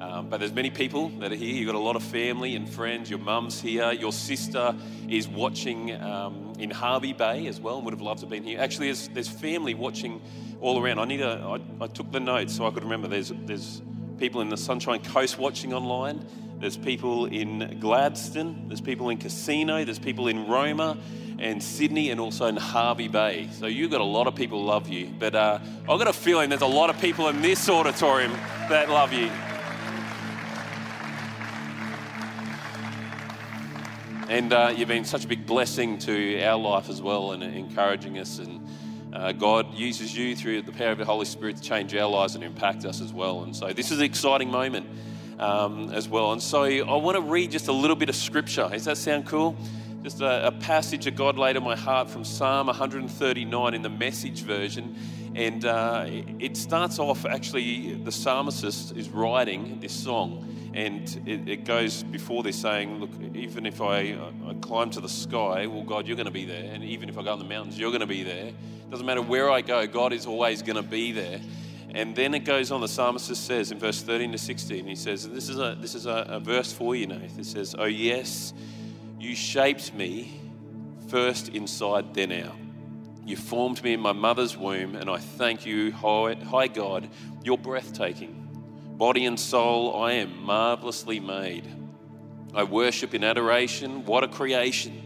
Um, but there's many people that are here. You've got a lot of family and friends. Your mum's here. Your sister is watching um, in Harvey Bay as well, and would have loved to have been here. Actually, there's, there's family watching all around. I need a. I, I took the notes so I could remember. There's there's people in the Sunshine Coast watching online. There's people in Gladstone. There's people in Casino. There's people in Roma and Sydney and also in Harvey Bay. So you've got a lot of people love you. But uh, I've got a feeling there's a lot of people in this auditorium that love you. And uh, you've been such a big blessing to our life as well, and encouraging us. And uh, God uses you through the power of the Holy Spirit to change our lives and impact us as well. And so this is an exciting moment um, as well. And so I want to read just a little bit of scripture. Does that sound cool? Just a, a passage that God laid on my heart from Psalm one thirty-nine in the Message version. And uh, it starts off, actually, the psalmist is writing this song. And it, it goes before this saying, look, even if I, I climb to the sky, well, God, you're going to be there. And even if I go in the mountains, you're going to be there. It doesn't matter where I go, God is always going to be there. And then it goes on, the psalmist says in verse thirteen to sixteen, he says, and this is a this is a, a verse for you, Nathan. It says, oh, yes, you shaped me first inside, then out. You formed me in my mother's womb, and I thank you, high God, you're breathtaking. Body and soul, I am marvelously made. I worship in adoration. What a creation.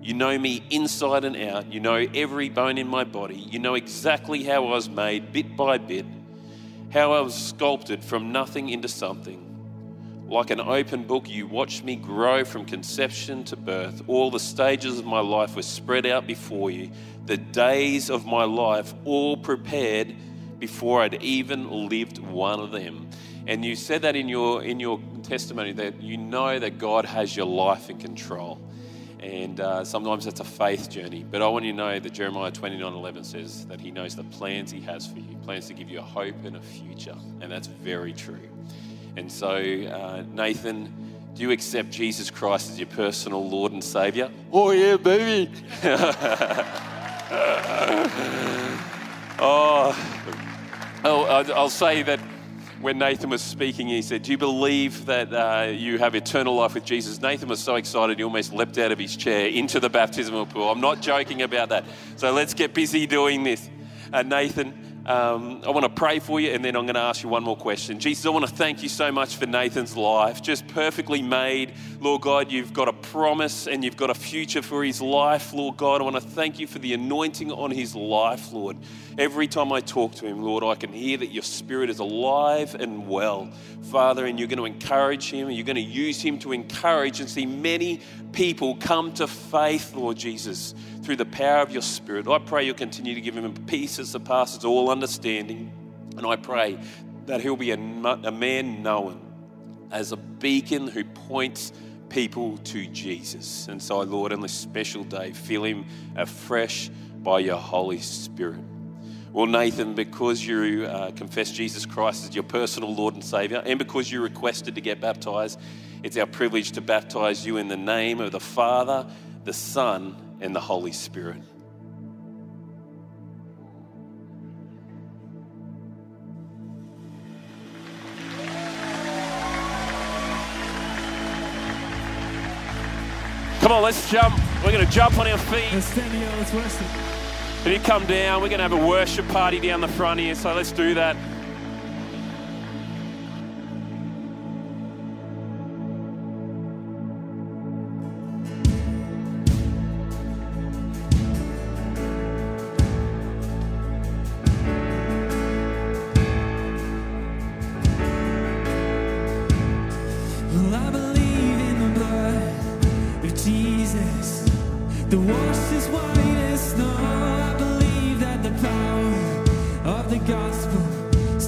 You know me inside and out. You know every bone in my body. You know exactly how I was made, bit by bit, how I was sculpted from nothing into something. Like an open book, you watched me grow from conception to birth. All the stages of my life were spread out before you. The days of my life, all prepared before I'd even lived one of them. And you said that in your in your testimony, that you know that God has your life in control. And uh, sometimes that's a faith journey. But I want you to know that Jeremiah twenty-nine eleven says that he knows the plans he has for you, plans to give you a hope and a future. And that's very true. And so, uh, Nathan, do you accept Jesus Christ as your personal Lord and Savior? Oh, yeah, baby. oh... Oh, I'll say that when Nathan was speaking, he said, do you believe that uh, you have eternal life with Jesus? Nathan was so excited, he almost leapt out of his chair into the baptismal pool. I'm not joking about that. So let's get busy doing this. Uh, Nathan, um, I want to pray for you, and then I'm going to ask you one more question. Jesus, I want to thank you so much for Nathan's life, just perfectly made. Lord God, you've got a promise and you've got a future for his life. Lord God, I want to thank you for the anointing on his life, Lord. Every time I talk to him, Lord, I can hear that your spirit is alive and well, Father, and you're going to encourage him, and you're going to use him to encourage and see many people come to faith, Lord Jesus, through the power of your spirit. I pray you'll continue to give him a peace that surpasses all understanding, and I pray that he'll be a, a man known as a beacon who points people to Jesus. And so, Lord, on this special day, fill him afresh by your Holy Spirit. Well, Nathan, because you uh, confessed Jesus Christ as your personal Lord and Saviour, and because you requested to get baptised, it's our privilege to baptise you in the name of the Father, the Son, and the Holy Spirit. Come on, let's jump. We're going to jump on our feet. Let's stand here. Let's worship. If you come down, we're going to have a worship party down the front here, so let's do that. The gospel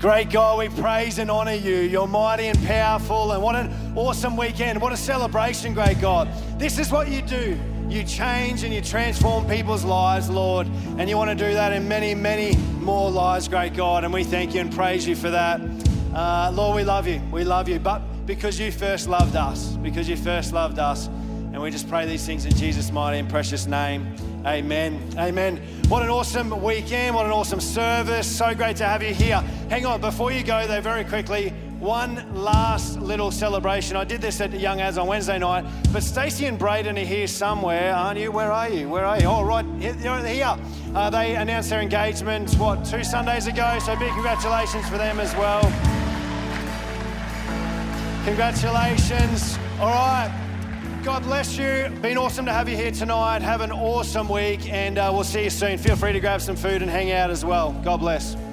Great God, we praise and honour you. You're mighty and powerful, and what an awesome weekend. What a celebration, great God. This is what you do. You change and you transform people's lives, Lord, and you want to do that in many, many more lives, great God, and we thank you and praise you for that. Uh, Lord, we love you. We love you, but because you first loved us, because you first loved us, and we just pray these things in Jesus' mighty and precious name. Amen. Amen. What an awesome weekend. What an awesome service. So great to have you here. Hang on, before you go though, very quickly, one last little celebration. I did this at Young Ads on Wednesday night, but Stacey and Braden are here somewhere, aren't you? Where are you? Where are you? Oh, right here. Uh, they announced their engagement, what, two Sundays ago, so big congratulations for them as well. Congratulations. All right. God bless you. Been awesome to have you here tonight. Have an awesome week, and uh, we'll see you soon. Feel free to grab some food and hang out as well. God bless.